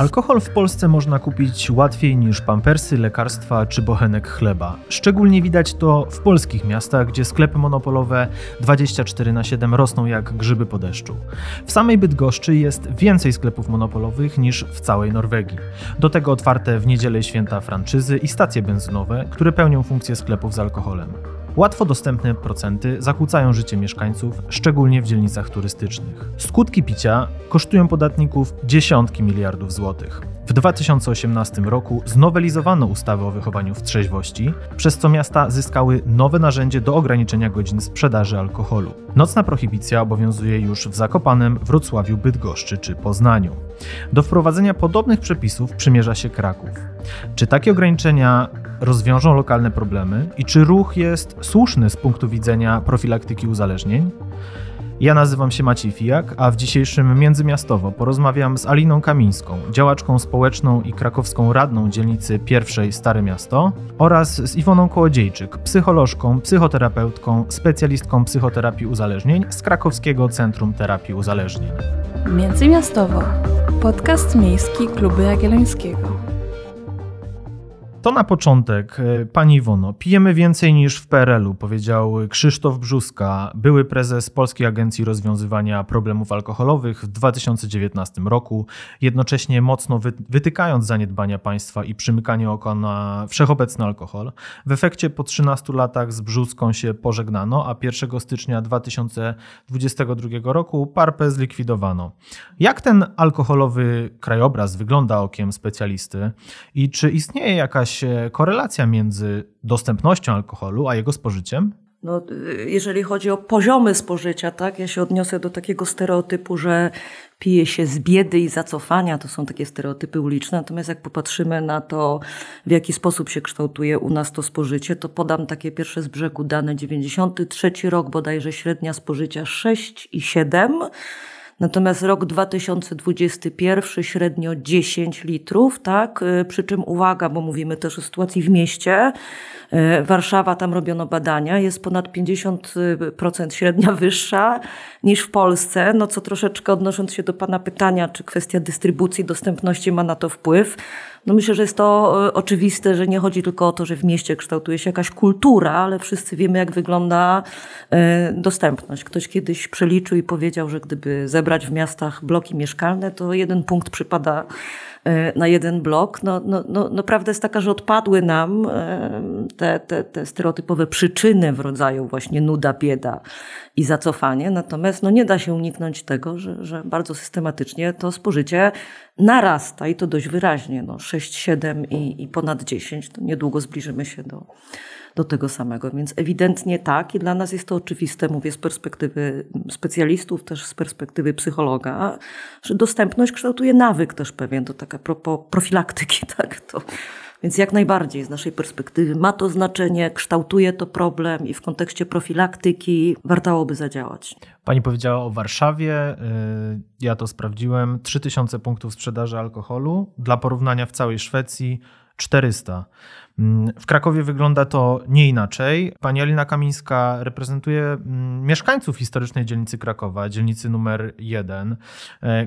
Alkohol w Polsce można kupić łatwiej niż pampersy, lekarstwa czy bochenek chleba. Szczególnie widać to w polskich miastach, gdzie sklepy monopolowe 24/7 rosną jak grzyby po deszczu. W samej Bydgoszczy jest więcej sklepów monopolowych niż w całej Norwegii. Do tego otwarte w niedzielę i święta franczyzy i stacje benzynowe, które pełnią funkcję sklepów z alkoholem. Łatwo dostępne procenty zakłócają życie mieszkańców, szczególnie w dzielnicach turystycznych. Skutki picia kosztują podatników dziesiątki miliardów złotych. W 2018 roku znowelizowano ustawę o wychowaniu w trzeźwości, przez co miasta zyskały nowe narzędzie do ograniczenia godzin sprzedaży alkoholu. Nocna prohibicja obowiązuje już w Zakopanem, Wrocławiu, Bydgoszczy czy Poznaniu. Do wprowadzenia podobnych przepisów przymierza się Kraków. Czy takie ograniczenia rozwiążą lokalne problemy i czy ruch jest słuszny z punktu widzenia profilaktyki uzależnień? Ja nazywam się Maciej Fijak, a w dzisiejszym Międzymiastowo porozmawiam z Aliną Kamińską, działaczką społeczną i krakowską radną dzielnicy pierwszej Stare Miasto, oraz z Iwoną Kołodziejczyk, psycholożką, psychoterapeutką, specjalistką psychoterapii uzależnień z Krakowskiego Centrum Terapii Uzależnień. Międzymiastowo. Podcast miejski Klubu Jagiellońskiego. To na początek, pani Iwono, pijemy więcej niż w PRL-u, powiedział Krzysztof Brzózka, były prezes Polskiej Agencji Rozwiązywania Problemów Alkoholowych w 2019 roku, jednocześnie mocno wytykając zaniedbania państwa i przymykanie oka na wszechobecny alkohol. W efekcie po 13 latach z Brzózką się pożegnano, a 1 stycznia 2022 roku parpę zlikwidowano. Jak ten alkoholowy krajobraz wygląda okiem specjalisty i czy istnieje jakaś korelacja między dostępnością alkoholu a jego spożyciem? No, jeżeli chodzi o poziomy spożycia, tak, ja się odniosę do takiego stereotypu, że pije się z biedy i zacofania, to są takie stereotypy uliczne, natomiast jak popatrzymy na to, w jaki sposób się kształtuje u nas to spożycie, to podam takie pierwsze z brzegu dane, 93 rok bodajże średnia spożycia 6,7, natomiast rok 2021 średnio 10 litrów, tak? Przy czym uwaga, bo mówimy też o sytuacji w mieście. Warszawa, tam robiono badania, jest ponad 50% średnia wyższa niż w Polsce. No co troszeczkę odnosząc się do pana pytania, czy kwestia dystrybucji, dostępności ma na to wpływ. No myślę, że jest to oczywiste, że nie chodzi tylko o to, że w mieście kształtuje się jakaś kultura, ale wszyscy wiemy, jak wygląda dostępność. Ktoś kiedyś przeliczył i powiedział, że gdyby zebrać w miastach bloki mieszkalne, to 1 punkt przypada na 1 blok. No, prawda jest taka, że odpadły nam te stereotypowe przyczyny w rodzaju właśnie nuda, bieda i zacofanie. Natomiast no, nie da się uniknąć tego, że bardzo systematycznie to spożycie narasta i to dość wyraźnie. No, 6, 7 i ponad 10. To niedługo zbliżymy się do tego samego. Więc ewidentnie tak i dla nas jest to oczywiste, mówię z perspektywy specjalistów, też z perspektywy psychologa, że dostępność kształtuje nawyk też pewien, to taka profilaktyki, tak? Więc jak najbardziej z naszej perspektywy ma to znaczenie, kształtuje to problem i w kontekście profilaktyki wartałoby zadziałać. Pani powiedziała o Warszawie, ja to sprawdziłem, 3000 punktów sprzedaży alkoholu, dla porównania w całej Szwecji 400. W Krakowie wygląda to nie inaczej. Pani Alina Kamińska reprezentuje mieszkańców historycznej dzielnicy Krakowa, dzielnicy numer 1,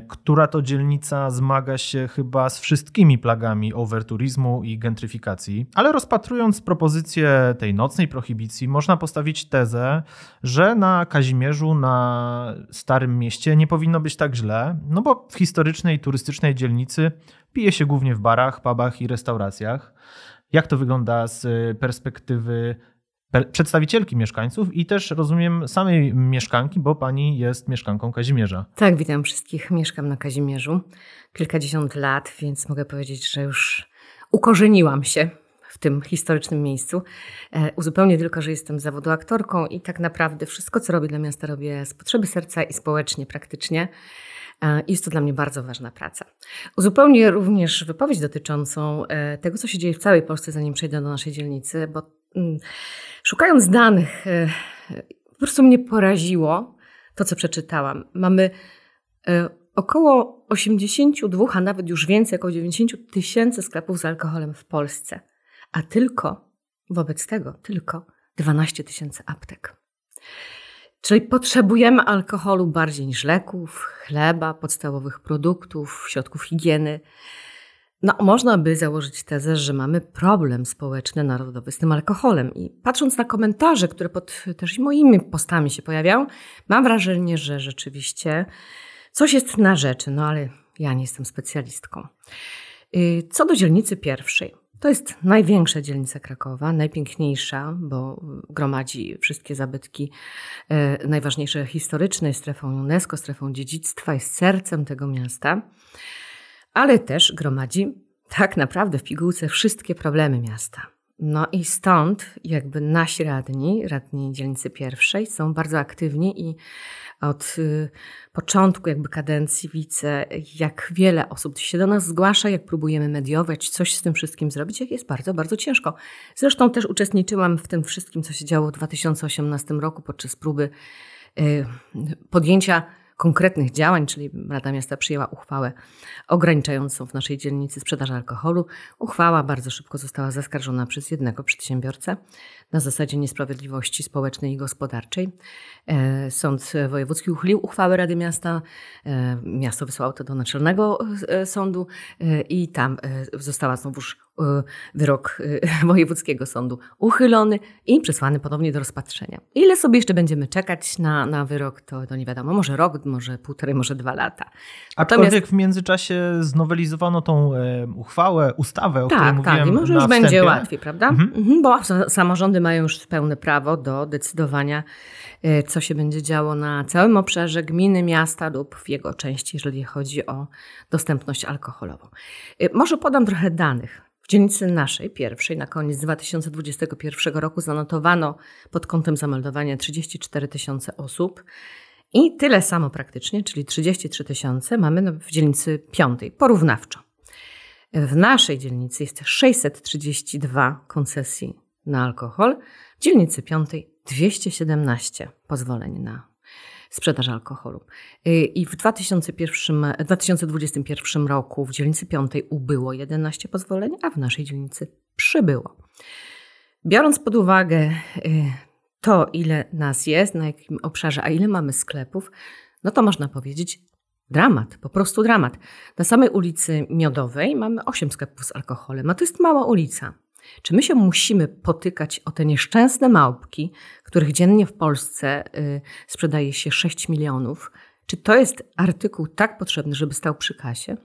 która to dzielnica zmaga się chyba z wszystkimi plagami overturizmu i gentryfikacji. Ale rozpatrując propozycję tej nocnej prohibicji, można postawić tezę, że na Kazimierzu, na Starym Mieście nie powinno być tak źle, no bo w historycznej, turystycznej dzielnicy pije się głównie w barach, pubach i restauracjach. Jak to wygląda z perspektywy przedstawicielki mieszkańców i też rozumiem samej mieszkanki, bo pani jest mieszkanką Kazimierza. Tak, witam wszystkich. Mieszkam na Kazimierzu kilkadziesiąt lat, więc mogę powiedzieć, że już ukorzeniłam się w tym historycznym miejscu. Uzupełnię tylko, że jestem z zawodu aktorką i tak naprawdę wszystko, co robię dla miasta, robię z potrzeby serca i społecznie praktycznie. I jest to dla mnie bardzo ważna praca. Uzupełnię również wypowiedź dotyczącą tego, co się dzieje w całej Polsce, zanim przejdę do naszej dzielnicy, bo szukając danych, po prostu mnie poraziło to, co przeczytałam. Mamy około 82, a nawet już więcej, około 90 000 sklepów z alkoholem w Polsce, a tylko, wobec tego, tylko 12 000 aptek. Czyli potrzebujemy alkoholu bardziej niż leków, chleba, podstawowych produktów, środków higieny. No, można by założyć tezę, że mamy problem społeczny, narodowy z tym alkoholem. I patrząc na komentarze, które pod też i moimi postami się pojawiają, mam wrażenie, że rzeczywiście coś jest na rzeczy, no ale ja nie jestem specjalistką. Co do dzielnicy pierwszej. To jest największa dzielnica Krakowa, najpiękniejsza, bo gromadzi wszystkie zabytki najważniejsze historyczne, jest strefą UNESCO, strefą dziedzictwa, jest sercem tego miasta, ale też gromadzi tak naprawdę w pigułce wszystkie problemy miasta. No i stąd jakby nasi radni dzielnicy pierwszej są bardzo aktywni i od początku jakby kadencji widzę, jak wiele osób się do nas zgłasza, jak próbujemy mediować, coś z tym wszystkim zrobić, jak jest bardzo, bardzo ciężko. Zresztą też uczestniczyłam w tym wszystkim, co się działo w 2018 roku podczas próby podjęcia konkretnych działań, czyli Rada Miasta przyjęła uchwałę ograniczającą w naszej dzielnicy sprzedaż alkoholu. Uchwała bardzo szybko została zaskarżona przez jednego przedsiębiorcę na zasadzie niesprawiedliwości społecznej i gospodarczej. Sąd Wojewódzki uchylił uchwałę Rady Miasta. Miasto wysłało to do Naczelnego Sądu i tam została znowuż wyrok Wojewódzkiego Sądu uchylony i przesłany ponownie do rozpatrzenia. Ile sobie jeszcze będziemy czekać na wyrok, to nie wiadomo. Może rok, może półtorej, może 2 lata. Aczkolwiek w międzyczasie znowelizowano tą uchwałę, ustawę, o której mówiłem. Tak, i może już będzie łatwiej, prawda? Mhm. Bo samorządy mają już pełne prawo do decydowania, co się będzie działo na całym obszarze gminy, miasta lub w jego części, jeżeli chodzi o dostępność alkoholową. Może podam trochę danych. W dzielnicy naszej pierwszej na koniec 2021 roku zanotowano pod kątem zameldowania 34 000 osób i tyle samo praktycznie, czyli 33 000 mamy w dzielnicy piątej, porównawczo. W naszej dzielnicy jest 632 koncesji na alkohol, w dzielnicy piątej 217 pozwoleń na sprzedaż alkoholu. I w 2021 roku w dzielnicy piątej ubyło 11 pozwoleń, a w naszej dzielnicy przybyło. Biorąc pod uwagę to, ile nas jest, na jakim obszarze, a ile mamy sklepów, no to można powiedzieć dramat, po prostu dramat. Na samej ulicy Miodowej mamy 8 sklepów z alkoholem, a to jest mała ulica. Czy my się musimy potykać o te nieszczęsne małpki, których dziennie w Polsce sprzedaje się 6 milionów? Czy to jest artykuł tak potrzebny, żeby stał przy kasie?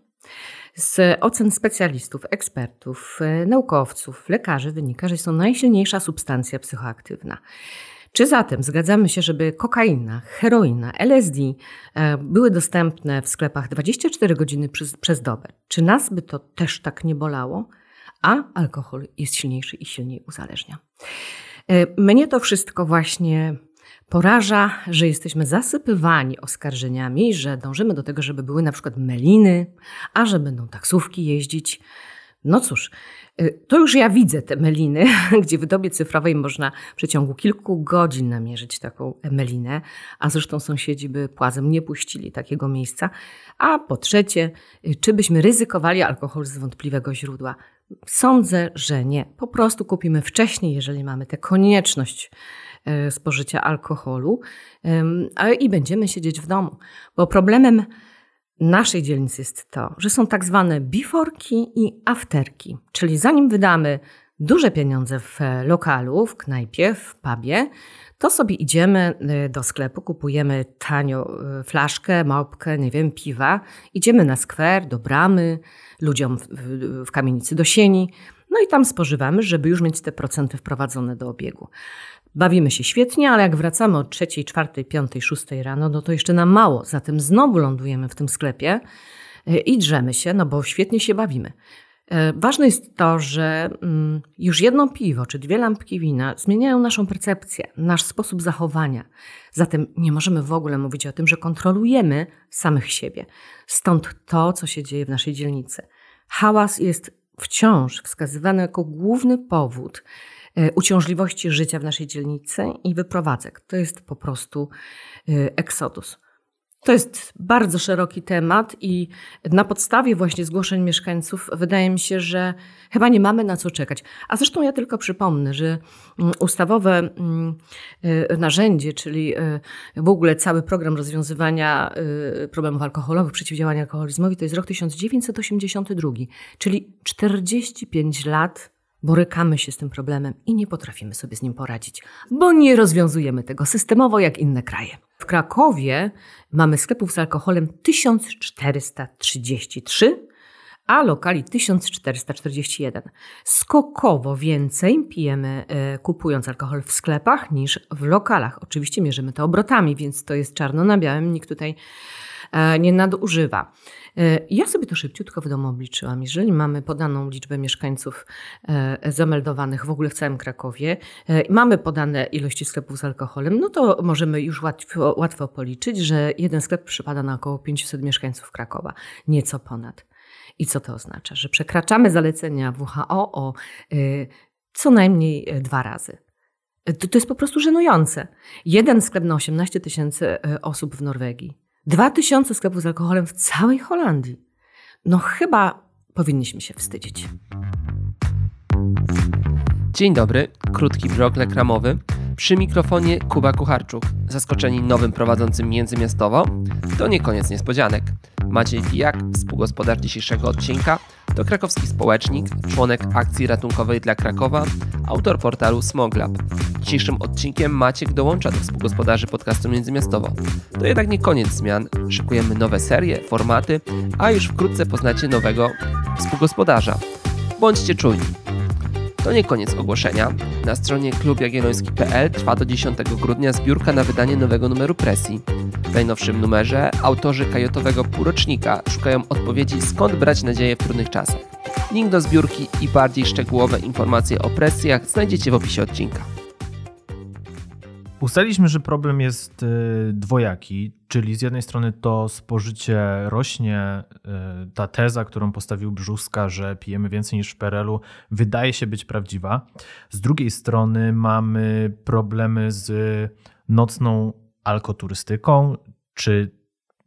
Z ocen specjalistów, ekspertów, naukowców, lekarzy wynika, że jest to najsilniejsza substancja psychoaktywna. Czy zatem zgadzamy się, żeby kokaina, heroina, LSD były dostępne w sklepach 24 godziny przez dobę? Czy nas by to też tak nie bolało? A alkohol jest silniejszy i silniej uzależnia. Mnie to wszystko właśnie poraża, że jesteśmy zasypywani oskarżeniami, że dążymy do tego, żeby były na przykład meliny, a że będą taksówki jeździć. No cóż, to już ja widzę te meliny, gdzie w dobie cyfrowej można w przeciągu kilku godzin namierzyć taką melinę, a zresztą sąsiedzi by płazem nie puścili takiego miejsca. A po trzecie, czy byśmy ryzykowali alkohol z wątpliwego źródła? Sądzę, że nie. Po prostu kupimy wcześniej, jeżeli mamy tę konieczność spożycia alkoholu i będziemy siedzieć w domu. Bo problemem naszej dzielnicy jest to, że są tak zwane biforki i afterki. Czyli zanim wydamy duże pieniądze w lokalu, w knajpie, w pubie, to sobie idziemy do sklepu, kupujemy tanio flaszkę, małpkę, nie wiem, piwa. Idziemy na skwer, do bramy, ludziom w kamienicy do sieni. No i tam spożywamy, żeby już mieć te procenty wprowadzone do obiegu. Bawimy się świetnie, ale jak wracamy o 3, 4, 5, 6 rano, no to jeszcze nam mało. Zatem znowu lądujemy w tym sklepie i drzemy się, no bo świetnie się bawimy. Ważne jest to, że już jedno piwo czy 2 lampki wina zmieniają naszą percepcję, nasz sposób zachowania. Zatem nie możemy w ogóle mówić o tym, że kontrolujemy samych siebie. Stąd to, co się dzieje w naszej dzielnicy. Hałas jest wciąż wskazywany jako główny powód uciążliwości życia w naszej dzielnicy i wyprowadzek. To jest po prostu eksodus. To jest bardzo szeroki temat i na podstawie właśnie zgłoszeń mieszkańców wydaje mi się, że chyba nie mamy na co czekać. A zresztą ja tylko przypomnę, że ustawowe narzędzie, czyli w ogóle cały program rozwiązywania problemów alkoholowych, przeciwdziałania alkoholizmowi, to jest rok 1982, czyli 45 lat borykamy się z tym problemem i nie potrafimy sobie z nim poradzić, bo nie rozwiązujemy tego systemowo jak inne kraje. W Krakowie mamy sklepów z alkoholem 1433, a lokali 1441. Skokowo więcej pijemy kupując alkohol w sklepach niż w lokalach. Oczywiście mierzymy to obrotami, więc to jest czarno na białym, nikt tutaj nie nadużywa. Ja sobie to szybciutko w domu obliczyłam. Jeżeli mamy podaną liczbę mieszkańców zameldowanych w ogóle w całym Krakowie, mamy podane ilości sklepów z alkoholem, no to możemy już łatwo policzyć, że jeden sklep przypada na około 500 mieszkańców Krakowa. Nieco ponad. I co to oznacza? Że przekraczamy zalecenia WHO o co najmniej 2 razy. To jest po prostu żenujące. Jeden sklep na 18 tysięcy osób w Norwegii. 2000 sklepów z alkoholem w całej Holandii. No chyba powinniśmy się wstydzić. Dzień dobry, krótki blok reklamowy. Przy mikrofonie Kuba Kucharczuk. Zaskoczeni nowym prowadzącym Międzymiastowo? To nie koniec niespodzianek. Maciej Fijak, współgospodarz dzisiejszego odcinka, to krakowski społecznik, członek akcji ratunkowej dla Krakowa, autor portalu SmogLab. Dzisiejszym odcinkiem Maciek dołącza do współgospodarzy podcastu Międzymiastowo. To jednak nie koniec zmian. Szykujemy nowe serie, formaty, a już wkrótce poznacie nowego współgospodarza. Bądźcie czujni. To nie koniec ogłoszenia. Na stronie klubjagielloński.pl trwa do 10 grudnia zbiórka na wydanie nowego numeru Presji. W najnowszym numerze autorzy kajotowego półrocznika szukają odpowiedzi, skąd brać nadzieję w trudnych czasach. Link do zbiórki i bardziej szczegółowe informacje o presjach znajdziecie w opisie odcinka. Ustaliliśmy, że problem jest dwojaki, czyli z jednej strony to spożycie rośnie, ta teza, którą postawił Brzózka, że pijemy więcej niż w PRL-u, wydaje się być prawdziwa. Z drugiej strony mamy problemy z nocną alkoturystyką, czy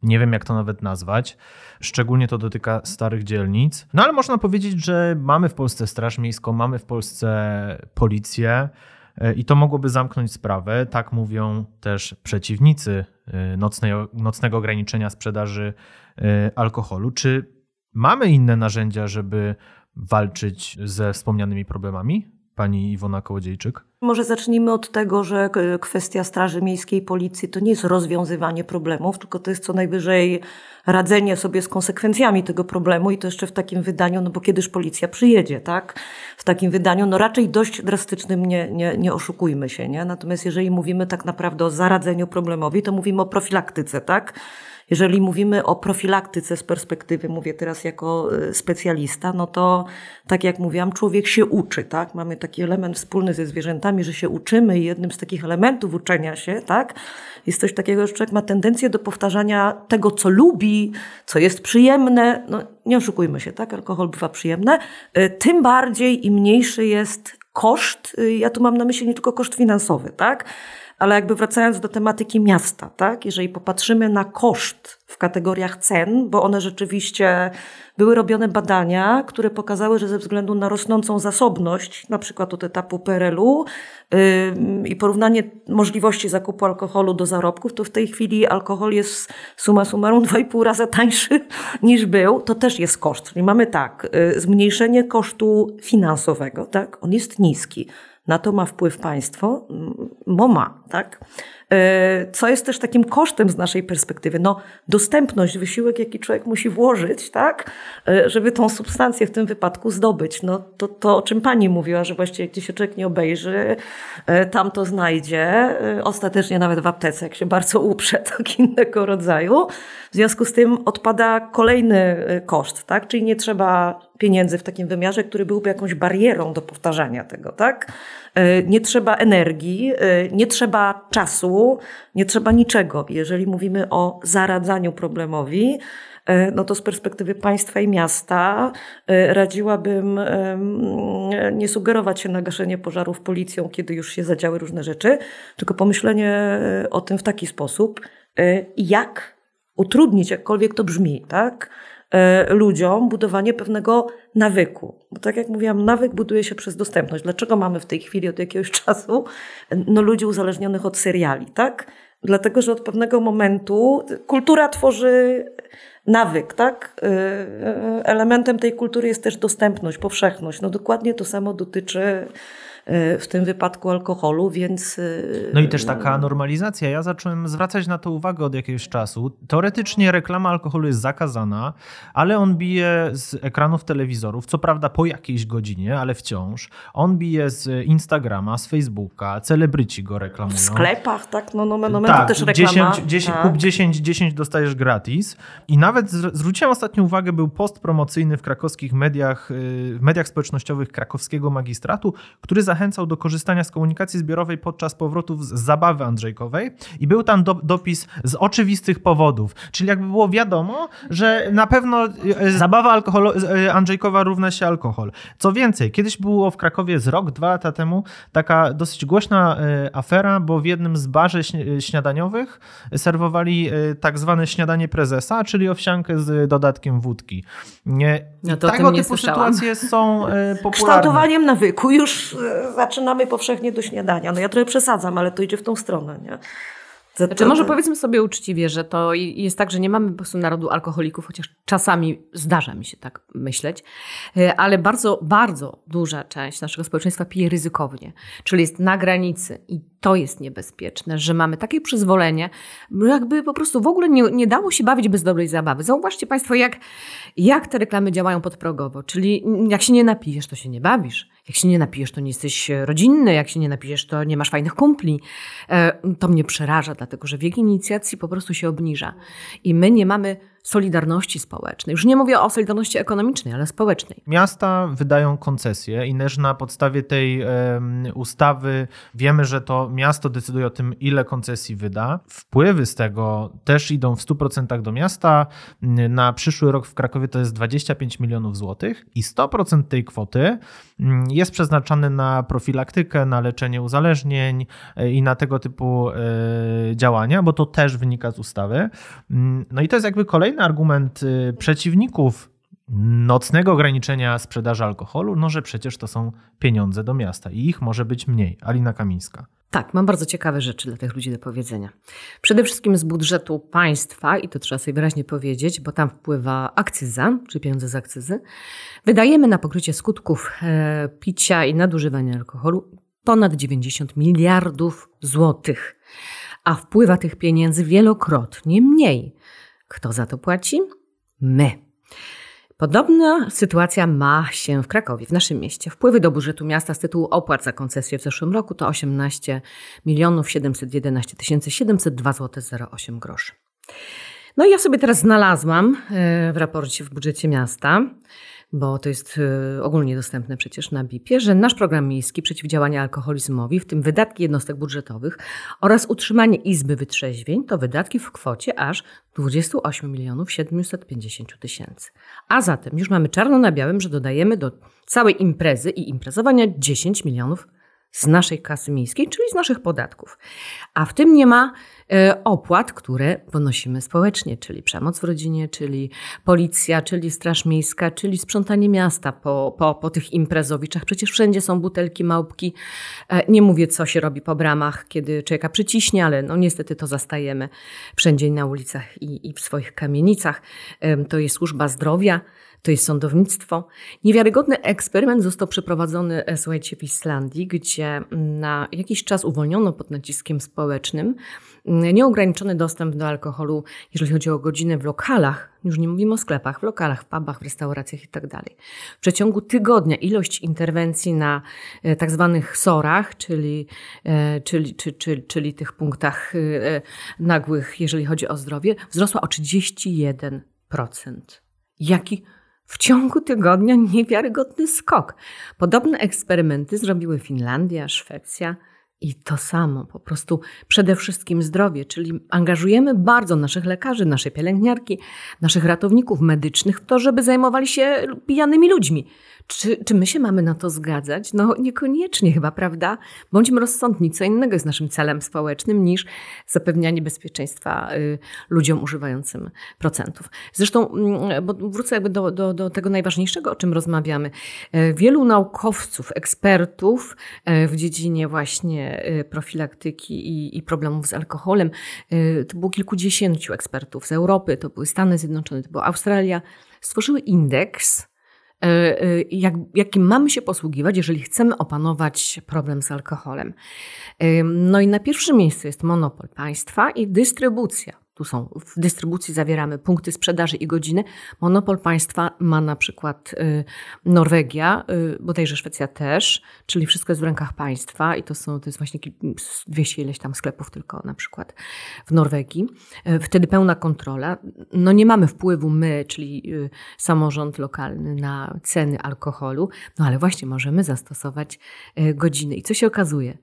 nie wiem jak to nawet nazwać. Szczególnie to dotyka starych dzielnic. No ale można powiedzieć, że mamy w Polsce Straż Miejską, mamy w Polsce policję, i to mogłoby zamknąć sprawę, tak mówią też przeciwnicy nocnego ograniczenia sprzedaży alkoholu. Czy mamy inne narzędzia, żeby walczyć ze wspomnianymi problemami? Pani Iwona Kołodziejczyk. Może zacznijmy od tego, że kwestia Straży Miejskiej, Policji to nie jest rozwiązywanie problemów, tylko to jest co najwyżej radzenie sobie z konsekwencjami tego problemu i to jeszcze w takim wydaniu, no bo kiedyż policja przyjedzie, tak? W takim wydaniu, no raczej dość drastycznym, nie oszukujmy się, nie? Natomiast jeżeli mówimy tak naprawdę o zaradzeniu problemowi, to mówimy o profilaktyce, tak? Jeżeli mówimy o profilaktyce z perspektywy, mówię teraz jako specjalista, no to tak jak mówiłam, człowiek się uczy, tak? Mamy taki element wspólny ze zwierzętami, że się uczymy i jednym z takich elementów uczenia się, tak? Jest coś takiego, że człowiek ma tendencję do powtarzania tego, co lubi, co jest przyjemne. No nie oszukujmy się, tak? Alkohol bywa przyjemny. Tym bardziej i mniejszy jest koszt. Ja tu mam na myśli nie tylko koszt finansowy, tak? Ale jakby wracając do tematyki miasta, tak? Jeżeli popatrzymy na koszt w kategoriach cen, bo one rzeczywiście były robione badania, które pokazały, że ze względu na rosnącą zasobność, na przykład od etapu PRL-u i porównanie możliwości zakupu alkoholu do zarobków, to w tej chwili alkohol jest summa summarum 2,5 razy tańszy niż był. To też jest koszt. Czyli mamy tak, zmniejszenie kosztu finansowego, tak? On jest niski. Na to ma wpływ państwo, bo ma, tak? Co jest też takim kosztem z naszej perspektywy? No, dostępność, wysiłek, jaki człowiek musi włożyć, tak? Żeby tą substancję w tym wypadku zdobyć. No, to o czym pani mówiła, że właściwie gdzie się człowiek nie obejrzy, tam to znajdzie. Ostatecznie nawet w aptece, jak się bardzo uprze, to innego rodzaju. W związku z tym odpada kolejny koszt, tak? Czyli nie trzeba pieniędzy w takim wymiarze, który byłby jakąś barierą do powtarzania tego, tak? Nie trzeba energii, nie trzeba czasu, nie trzeba niczego. Jeżeli mówimy o zaradzaniu problemowi, no to z perspektywy państwa i miasta radziłabym nie sugerować się na gaszenie pożarów policją, kiedy już się zadziały różne rzeczy, tylko pomyślenie o tym w taki sposób, jak utrudnić, jakkolwiek to brzmi, tak, ludziom budowanie pewnego nawyku. Bo tak jak mówiłam, nawyk buduje się przez dostępność. Dlaczego mamy w tej chwili od jakiegoś czasu ludzi uzależnionych od seriali, tak? Dlatego, że od pewnego momentu kultura tworzy nawyk, tak? Elementem tej kultury jest też dostępność, powszechność. No dokładnie to samo dotyczy w tym wypadku alkoholu, więc... No i też taka normalizacja. Ja zacząłem zwracać na to uwagę od jakiegoś czasu. Teoretycznie reklama alkoholu jest zakazana, ale on bije z ekranów telewizorów, co prawda po jakiejś godzinie, ale wciąż. On bije z Instagrama, z Facebooka, celebryci go reklamują. W sklepach, tak? No nomen omen, tak, to też reklama. Tak. Kup 10 dostajesz gratis. I nawet zwróciłem ostatnio uwagę, był post promocyjny w krakowskich mediach, w mediach społecznościowych krakowskiego magistratu, który zachęcał do korzystania z komunikacji zbiorowej podczas powrotów z zabawy andrzejkowej i był tam dopis z oczywistych powodów, czyli jakby było wiadomo, że na pewno zabawa andrzejkowa równa się alkohol. Co więcej, kiedyś było w Krakowie z rok, 2 lata temu taka dosyć głośna afera, bo w jednym z barze śniadaniowych serwowali tak zwane śniadanie prezesa, czyli owsiankę z dodatkiem wódki. No to tego typu sytuacje są popularne. Kształtowaniem nawyku już zaczynamy powszechnie do śniadania. No ja trochę przesadzam, ale to idzie w tą stronę, nie? Znaczy, może powiedzmy sobie uczciwie, że to jest tak, że nie mamy po prostu narodu alkoholików, chociaż czasami zdarza mi się tak myśleć, ale bardzo, bardzo duża część naszego społeczeństwa pije ryzykownie, czyli jest na granicy i to jest niebezpieczne, że mamy takie przyzwolenie, jakby po prostu w ogóle nie dało się bawić bez dobrej zabawy. Zauważcie Państwo, jak te reklamy działają podprogowo, czyli jak się nie napijesz, to się nie bawisz. Jak się nie napijesz, to nie jesteś rodzinny, jak się nie napijesz, to nie masz fajnych kumpli. To mnie przeraża, dlatego że wiek inicjacji po prostu się obniża. I my nie mamy solidarności społecznej. Już nie mówię o solidarności ekonomicznej, ale społecznej. Miasta wydają koncesje i też na podstawie tej ustawy wiemy, że to miasto decyduje o tym, ile koncesji wyda. Wpływy z tego też idą w 100% do miasta. Na przyszły rok w Krakowie to jest 25 milionów złotych i 100% tej kwoty jest przeznaczane na profilaktykę, na leczenie uzależnień i na tego typu działania, bo to też wynika z ustawy. No i to jest jakby kolejny argument przeciwników nocnego ograniczenia sprzedaży alkoholu, no że przecież to są pieniądze do miasta i ich może być mniej. Alina Kamińska. Tak, mam bardzo ciekawe rzeczy dla tych ludzi do powiedzenia. Przede wszystkim z budżetu państwa, i to trzeba sobie wyraźnie powiedzieć, bo tam wpływa akcyza, czy pieniądze z akcyzy, wydajemy na pokrycie skutków picia i nadużywania alkoholu ponad 90 miliardów złotych, a wpływa tych pieniędzy wielokrotnie mniej. Kto za to płaci? My. Podobna sytuacja ma się w Krakowie, w naszym mieście. Wpływy do budżetu miasta z tytułu opłat za koncesję w zeszłym roku to 18 711 702 zł 08 groszy. No i ja sobie teraz znalazłam w raporcie w budżecie miasta, bo to jest ogólnie dostępne przecież na BIP-ie, że nasz program miejski przeciwdziałania alkoholizmowi, w tym wydatki jednostek budżetowych oraz utrzymanie Izby Wytrzeźwień, to wydatki w kwocie aż 28 750 tysięcy. A zatem już mamy czarno na białym, że dodajemy do całej imprezy i imprezowania 10 milionów z naszej kasy miejskiej, czyli z naszych podatków. A w tym nie ma opłat, które ponosimy społecznie, czyli przemoc w rodzinie, czyli policja, czyli straż miejska, czyli sprzątanie miasta po tych imprezowiczach. Przecież wszędzie są butelki, małpki. Nie mówię, co się robi po bramach, kiedy człowieka przyciśnie, ale no niestety to zastajemy wszędzie na ulicach i w swoich kamienicach. To jest służba zdrowia. To jest sądownictwo. Niewiarygodny eksperyment został przeprowadzony, słuchajcie, w Islandii, gdzie na jakiś czas uwolniono pod naciskiem społecznym nieograniczony dostęp do alkoholu, jeżeli chodzi o godzinę w lokalach, już nie mówimy o sklepach, w lokalach, w pubach, w restauracjach i tak dalej. W przeciągu tygodnia ilość interwencji na tak zwanych sorach, czyli tych punktach nagłych, jeżeli chodzi o zdrowie, wzrosła o 31%. Jaki w ciągu tygodnia niewiarygodny skok. Podobne eksperymenty zrobiły Finlandia, Szwecja, I to samo, po prostu przede wszystkim zdrowie, czyli angażujemy bardzo naszych lekarzy, nasze pielęgniarki, naszych ratowników medycznych w to, żeby zajmowali się pijanymi ludźmi. Czy my się mamy na to zgadzać? No niekoniecznie chyba, prawda? Bądźmy rozsądni, co innego jest naszym celem społecznym niż zapewnianie bezpieczeństwa ludziom używającym procentów. Zresztą, bo wrócę jakby do tego najważniejszego, o czym rozmawiamy. Wielu naukowców, ekspertów w dziedzinie właśnie profilaktyki i problemów z alkoholem, to było kilkudziesięciu ekspertów z Europy, to były Stany Zjednoczone, to była Australia, stworzyły indeks, jakim mamy się posługiwać, jeżeli chcemy opanować problem z alkoholem. No i na pierwszym miejscu jest monopol państwa i dystrybucja. Tu są, w dystrybucji zawieramy punkty sprzedaży i godziny. Monopol państwa ma na przykład Norwegia, bodajże Szwecja też, czyli wszystko jest w rękach państwa i to jest właśnie 200 ileś tam sklepów tylko na przykład w Norwegii. Wtedy pełna kontrola. No nie mamy wpływu my, czyli samorząd lokalny na ceny alkoholu, no ale właśnie możemy zastosować godziny. I co się okazuje?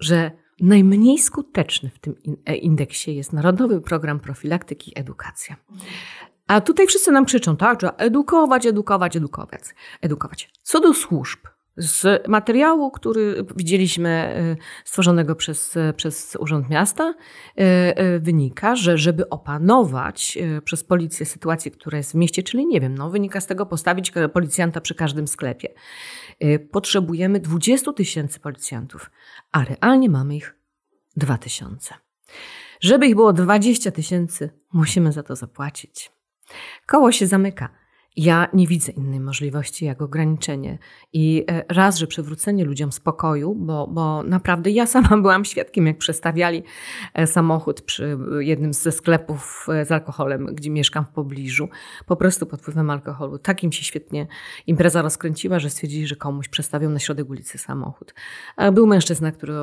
Że najmniej skuteczny w tym indeksie jest Narodowy Program Profilaktyki i Edukacja. A tutaj wszyscy nam krzyczą, tak, trzeba edukować. Co do służb, z materiału, który widzieliśmy stworzonego przez Urząd Miasta, wynika, że żeby opanować przez policję sytuację, która jest w mieście, czyli nie wiem, no wynika z tego postawić policjanta przy każdym sklepie. Potrzebujemy 20 000 policjantów, a realnie mamy ich 2000. Żeby ich było 20 000, musimy za to zapłacić. Koło się zamyka. Ja nie widzę innej możliwości jak ograniczenie i raz, że przywrócenie ludziom spokoju, bo naprawdę ja sama byłam świadkiem, jak przestawiali samochód przy jednym ze sklepów z alkoholem, gdzie mieszkam w pobliżu, po prostu pod wpływem alkoholu. Tak im się świetnie impreza rozkręciła, że stwierdzili, że komuś przestawią na środek ulicy samochód. Był mężczyzna, który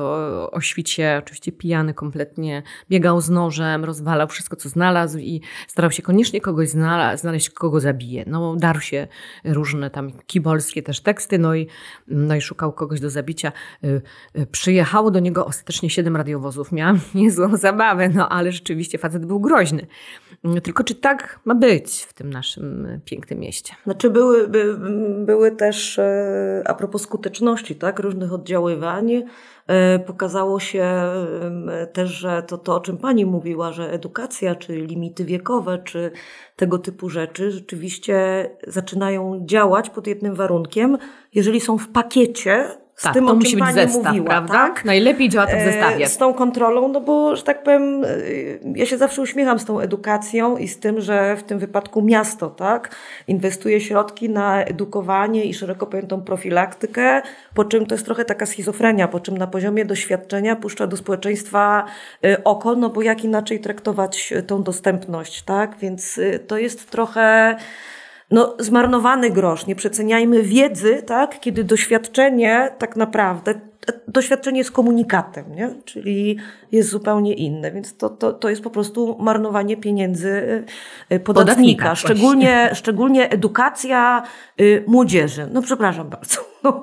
o świcie, oczywiście pijany kompletnie, biegał z nożem, rozwalał wszystko, co znalazł i starał się koniecznie kogoś znaleźć, kogo zabije. No, darł się różne tam kibolskie też teksty, no i szukał kogoś do zabicia. Przyjechało do niego ostatecznie 7 radiowozów. Miałam niezłą zabawę, no ale rzeczywiście facet był groźny. Tylko czy tak ma być w tym naszym pięknym mieście? Znaczy były też, a propos skuteczności, tak, różnych oddziaływań, pokazało się też, że to o czym pani mówiła, że edukacja, czy limity wiekowe, czy tego typu rzeczy rzeczywiście zaczynają działać pod jednym warunkiem, jeżeli są w pakiecie z tak, tym, to o musi czym być pani zestaw, mówiła. Prawda? Tak? Najlepiej działa to w zestawie. Z tą kontrolą, no bo, że tak powiem, ja się zawsze uśmiecham z tą edukacją i z tym, że w tym wypadku miasto, tak, inwestuje środki na edukowanie i szeroko pojętą profilaktykę, po czym to jest trochę taka schizofrenia, po czym na poziomie doświadczenia puszcza do społeczeństwa oko, no bo jak inaczej traktować tą dostępność, tak? Więc to jest trochę... No, zmarnowany grosz, nie przeceniajmy wiedzy, tak, kiedy doświadczenie tak naprawdę, doświadczenie jest komunikatem, nie? Czyli jest zupełnie inne, więc to jest po prostu marnowanie pieniędzy podatnika. Szczególnie edukacja młodzieży. No przepraszam bardzo. No,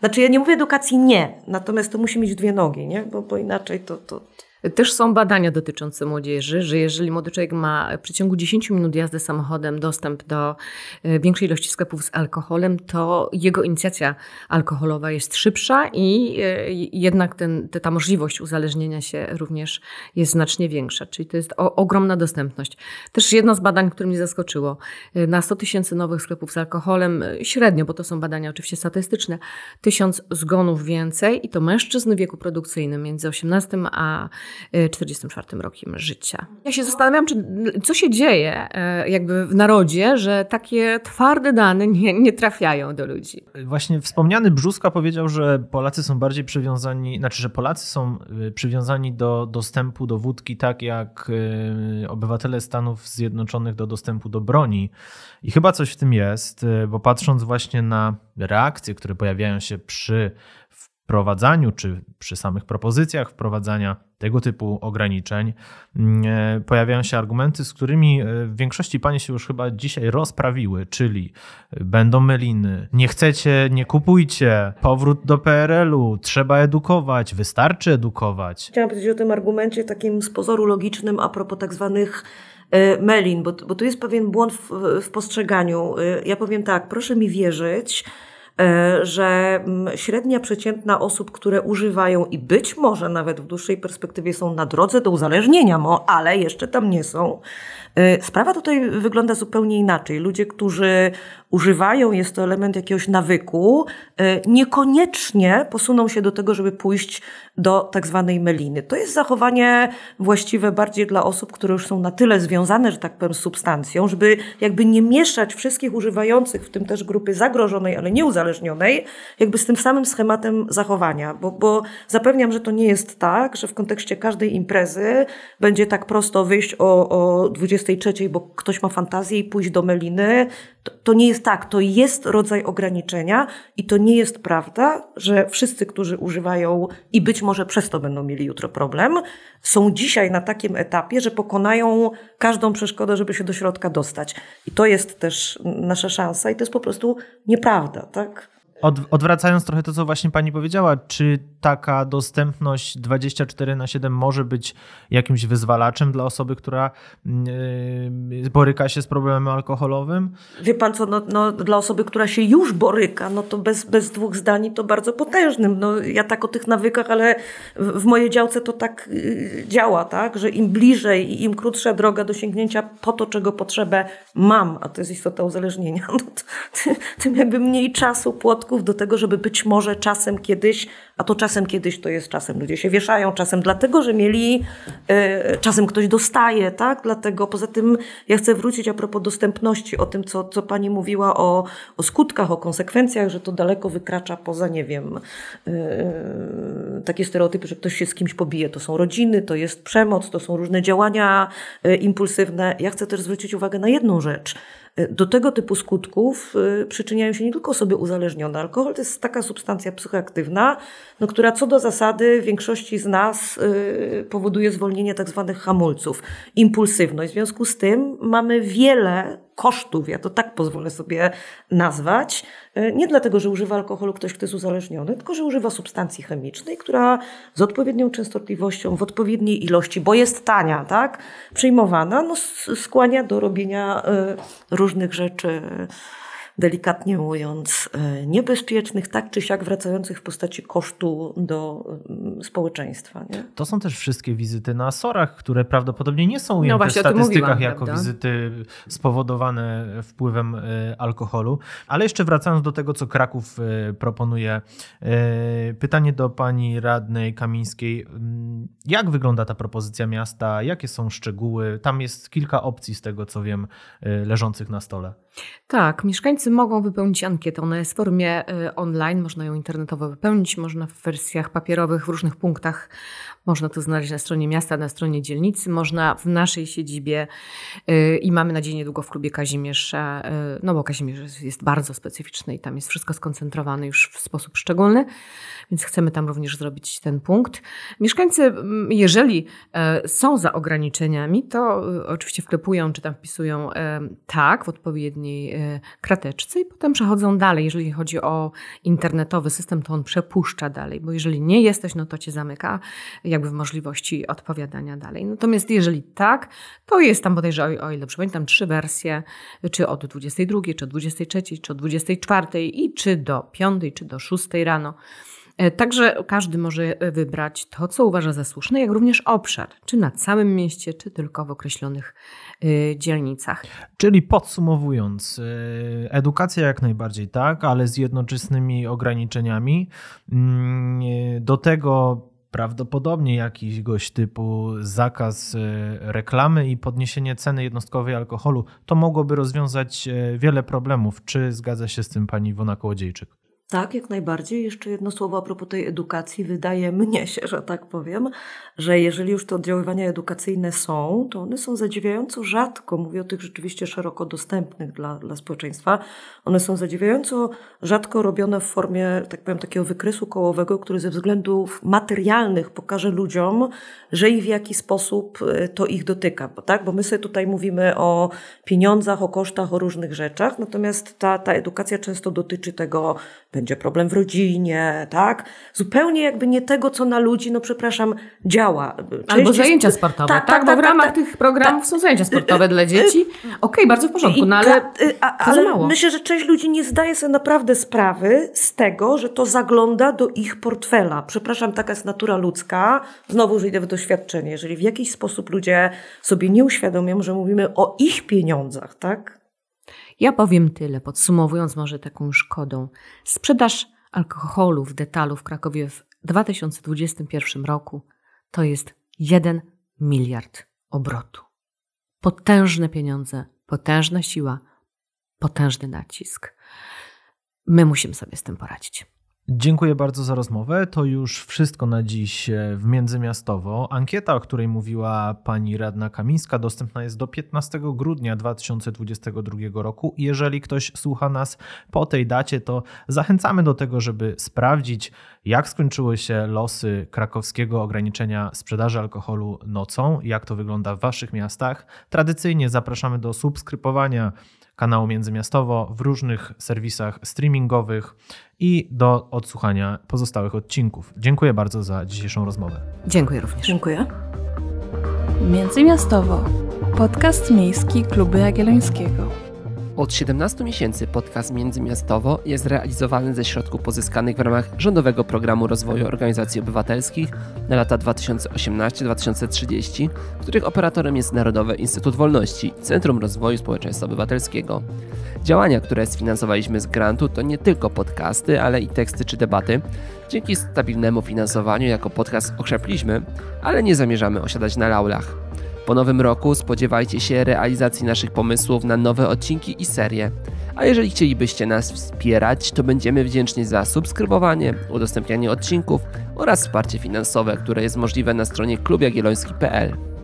znaczy ja nie mówię edukacji nie, natomiast to musi mieć dwie nogi, nie? Bo inaczej to... Też są badania dotyczące młodzieży, że jeżeli młody człowiek ma w przeciągu 10 minut jazdy samochodem dostęp do większej ilości sklepów z alkoholem, to jego inicjacja alkoholowa jest szybsza i jednak ta możliwość uzależnienia się również jest znacznie większa. Czyli to jest ogromna dostępność. Też jedno z badań, które mnie zaskoczyło. Na 100 000 nowych sklepów z alkoholem, średnio, bo to są badania oczywiście statystyczne, 1000 zgonów więcej i to mężczyzn w wieku produkcyjnym między 18 a 44 rokiem życia. Ja się zastanawiam, co się dzieje jakby w narodzie, że takie twarde dane nie trafiają do ludzi. Właśnie wspomniany Brzózka powiedział, że Polacy są bardziej przywiązani, znaczy, że Polacy są przywiązani do dostępu do wódki, tak jak obywatele Stanów Zjednoczonych do dostępu do broni. I chyba coś w tym jest, bo patrząc właśnie na reakcje, które pojawiają się przy wprowadzaniu, czy przy samych propozycjach wprowadzania tego typu ograniczeń pojawiają się argumenty, z którymi w większości pani się już chyba dzisiaj rozprawiły, czyli będą myliny, nie chcecie, nie kupujcie, powrót do PRL-u, trzeba edukować, wystarczy edukować. Chciałam powiedzieć o tym argumencie takim z pozoru logicznym a propos tak zwanych melin, bo tu jest pewien błąd w postrzeganiu. Ja powiem tak, proszę mi wierzyć, że średnia przeciętna osób, które używają i być może nawet w dłuższej perspektywie są na drodze do uzależnienia, ale jeszcze tam nie są. Sprawa tutaj wygląda zupełnie inaczej. Ludzie, którzy używają, jest to element jakiegoś nawyku, niekoniecznie posuną się do tego, żeby pójść do tak zwanej meliny. To jest zachowanie właściwe bardziej dla osób, które już są na tyle związane, że tak powiem, z substancją, żeby jakby nie mieszać wszystkich używających, w tym też grupy zagrożonej, ale nieuzależnionej, jakby z tym samym schematem zachowania. Bo zapewniam, że to nie jest tak, że w kontekście każdej imprezy będzie tak prosto wyjść o 23, bo ktoś ma fantazję i pójść do meliny. To nie jest tak. To jest rodzaj ograniczenia i to nie jest prawda, że wszyscy, którzy używają i być może przez to będą mieli jutro problem, są dzisiaj na takim etapie, że pokonają każdą przeszkodę, żeby się do środka dostać. I to jest też nasza szansa i to jest po prostu nieprawda, tak? Odwracając trochę to, co właśnie pani powiedziała, czy taka dostępność 24/7 może być jakimś wyzwalaczem dla osoby, która boryka się z problemem alkoholowym? Wie pan co, dla osoby, która się już boryka, to bez dwóch zdań to bardzo potężnym. Ja tak o tych nawykach, ale w mojej działce to tak działa, tak, że im bliżej i im krótsza droga do sięgnięcia po to, czego potrzebę mam, a to jest istota uzależnienia, tym jakby mniej czasu, płotków do tego, żeby być może czasem kiedyś, a to czasem kiedyś to jest czasem ludzie się wieszają, czasem dlatego, że mieli, czasem ktoś dostaje, tak? Dlatego poza tym ja chcę wrócić a propos dostępności, o tym, co pani mówiła o skutkach, o konsekwencjach, że to daleko wykracza poza, nie wiem, takie stereotypy, że ktoś się z kimś pobije. To są rodziny, to jest przemoc, to są różne działania impulsywne. Ja chcę też zwrócić uwagę na jedną rzecz. Do tego typu skutków przyczyniają się nie tylko osoby uzależnione. Alkohol to jest taka substancja psychoaktywna, która co do zasady w większości z nas powoduje zwolnienie tak zwanych hamulców. Impulsywność. W związku z tym mamy wiele kosztów, ja to tak pozwolę sobie nazwać, nie dlatego, że używa alkoholu ktoś, kto jest uzależniony, tylko że używa substancji chemicznej, która z odpowiednią częstotliwością, w odpowiedniej ilości, bo jest tania, tak, przyjmowana, skłania do robienia różnych rzeczy, delikatnie mówiąc, niebezpiecznych, tak czy siak wracających w postaci kosztu do społeczeństwa. Nie? To są też wszystkie wizyty na SOR-ach, które prawdopodobnie nie są ujęte w statystykach jako wizyty spowodowane wpływem alkoholu. Ale jeszcze wracając do tego, co Kraków proponuje. Pytanie do pani radnej Kamińskiej. Jak wygląda ta propozycja miasta? Jakie są szczegóły? Tam jest kilka opcji z tego, co wiem, leżących na stole. Tak, mieszkańcy mogą wypełnić ankietę. Ona jest w formie online, można ją internetowo wypełnić, można w wersjach papierowych w różnych punktach. Można to znaleźć na stronie miasta, na stronie dzielnicy, można w naszej siedzibie i mamy nadzieję niedługo w klubie Kazimierz, bo Kazimierz jest bardzo specyficzny i tam jest wszystko skoncentrowane już w sposób szczególny, więc chcemy tam również zrobić ten punkt. Mieszkańcy, jeżeli są za ograniczeniami, to oczywiście wklepują czy tam wpisują tak w odpowiedniej krateczce i potem przechodzą dalej. Jeżeli chodzi o internetowy system, to on przepuszcza dalej, bo jeżeli nie jesteś, to cię zamyka jakby w możliwości odpowiadania dalej. Natomiast jeżeli tak, to jest tam bodajże, o ile dobrze pamiętam, 3 wersje, czy od 22, czy od 23, czy od 24 i czy do 5, czy do 6 rano. Także każdy może wybrać to, co uważa za słuszne, jak również obszar, czy na całym mieście, czy tylko w określonych dzielnicach. Czyli podsumowując, edukacja jak najbardziej tak, ale z jednoczesnymi ograniczeniami. Do tego prawdopodobnie jakiegoś typu zakaz reklamy i podniesienie ceny jednostkowej alkoholu. To mogłoby rozwiązać wiele problemów. Czy zgadza się z tym pani Iwona Kołodziejczyk? Tak, jak najbardziej. Jeszcze jedno słowo a propos tej edukacji. Wydaje mnie się, że tak powiem, że jeżeli już te oddziaływania edukacyjne są, to one są zadziwiająco rzadko, mówię o tych rzeczywiście szeroko dostępnych dla społeczeństwa, one są zadziwiająco rzadko robione w formie, tak powiem, takiego wykresu kołowego, który ze względów materialnych pokaże ludziom, że i w jaki sposób to ich dotyka. Tak? Bo my sobie tutaj mówimy o pieniądzach, o kosztach, o różnych rzeczach, natomiast ta edukacja często dotyczy tego, będzie problem w rodzinie, tak? Zupełnie jakby nie tego, co na ludzi, no przepraszam, działa. Część albo zajęcia sportowe, tak? Bo w ramach tych programów są zajęcia sportowe dla dzieci. Okej, bardzo w porządku, no ale mało. Myślę, że część ludzi nie zdaje sobie naprawdę sprawy z tego, że to zagląda do ich portfela. Przepraszam, taka jest natura ludzka. Znowu idę w doświadczenie. Jeżeli w jakiś sposób ludzie sobie nie uświadomią, że mówimy o ich pieniądzach, tak? Ja powiem tyle, podsumowując może taką szkodą. Sprzedaż alkoholu w detalu w Krakowie w 2021 roku to jest 1 miliard obrotu. Potężne pieniądze, potężna siła, potężny nacisk. My musimy sobie z tym poradzić. Dziękuję bardzo za rozmowę. To już wszystko na dziś w Międzymiastowo. Ankieta, o której mówiła pani radna Kamińska, dostępna jest do 15 grudnia 2022 roku. Jeżeli ktoś słucha nas po tej dacie, to zachęcamy do tego, żeby sprawdzić, jak skończyły się losy krakowskiego ograniczenia sprzedaży alkoholu nocą, jak to wygląda w waszych miastach. Tradycyjnie zapraszamy do subskrybowania kanału Międzymiastowo w różnych serwisach streamingowych i do odsłuchania pozostałych odcinków. Dziękuję bardzo za dzisiejszą rozmowę. Dziękuję również. Dziękuję. Międzymiastowo. Podcast miejski Klubu Jagiellońskiego. Od 17 miesięcy podcast Międzymiastowo jest realizowany ze środków pozyskanych w ramach Rządowego Programu Rozwoju Organizacji Obywatelskich na lata 2018-2030, których operatorem jest Narodowy Instytut Wolności, Centrum Rozwoju Społeczeństwa Obywatelskiego. Działania, które sfinansowaliśmy z grantu, to nie tylko podcasty, ale i teksty czy debaty. Dzięki stabilnemu finansowaniu jako podcast okrzepliśmy, ale nie zamierzamy osiadać na laurach. Po nowym roku spodziewajcie się realizacji naszych pomysłów na nowe odcinki i serie. A jeżeli chcielibyście nas wspierać, to będziemy wdzięczni za subskrybowanie, udostępnianie odcinków oraz wsparcie finansowe, które jest możliwe na stronie klubjagielloński.pl.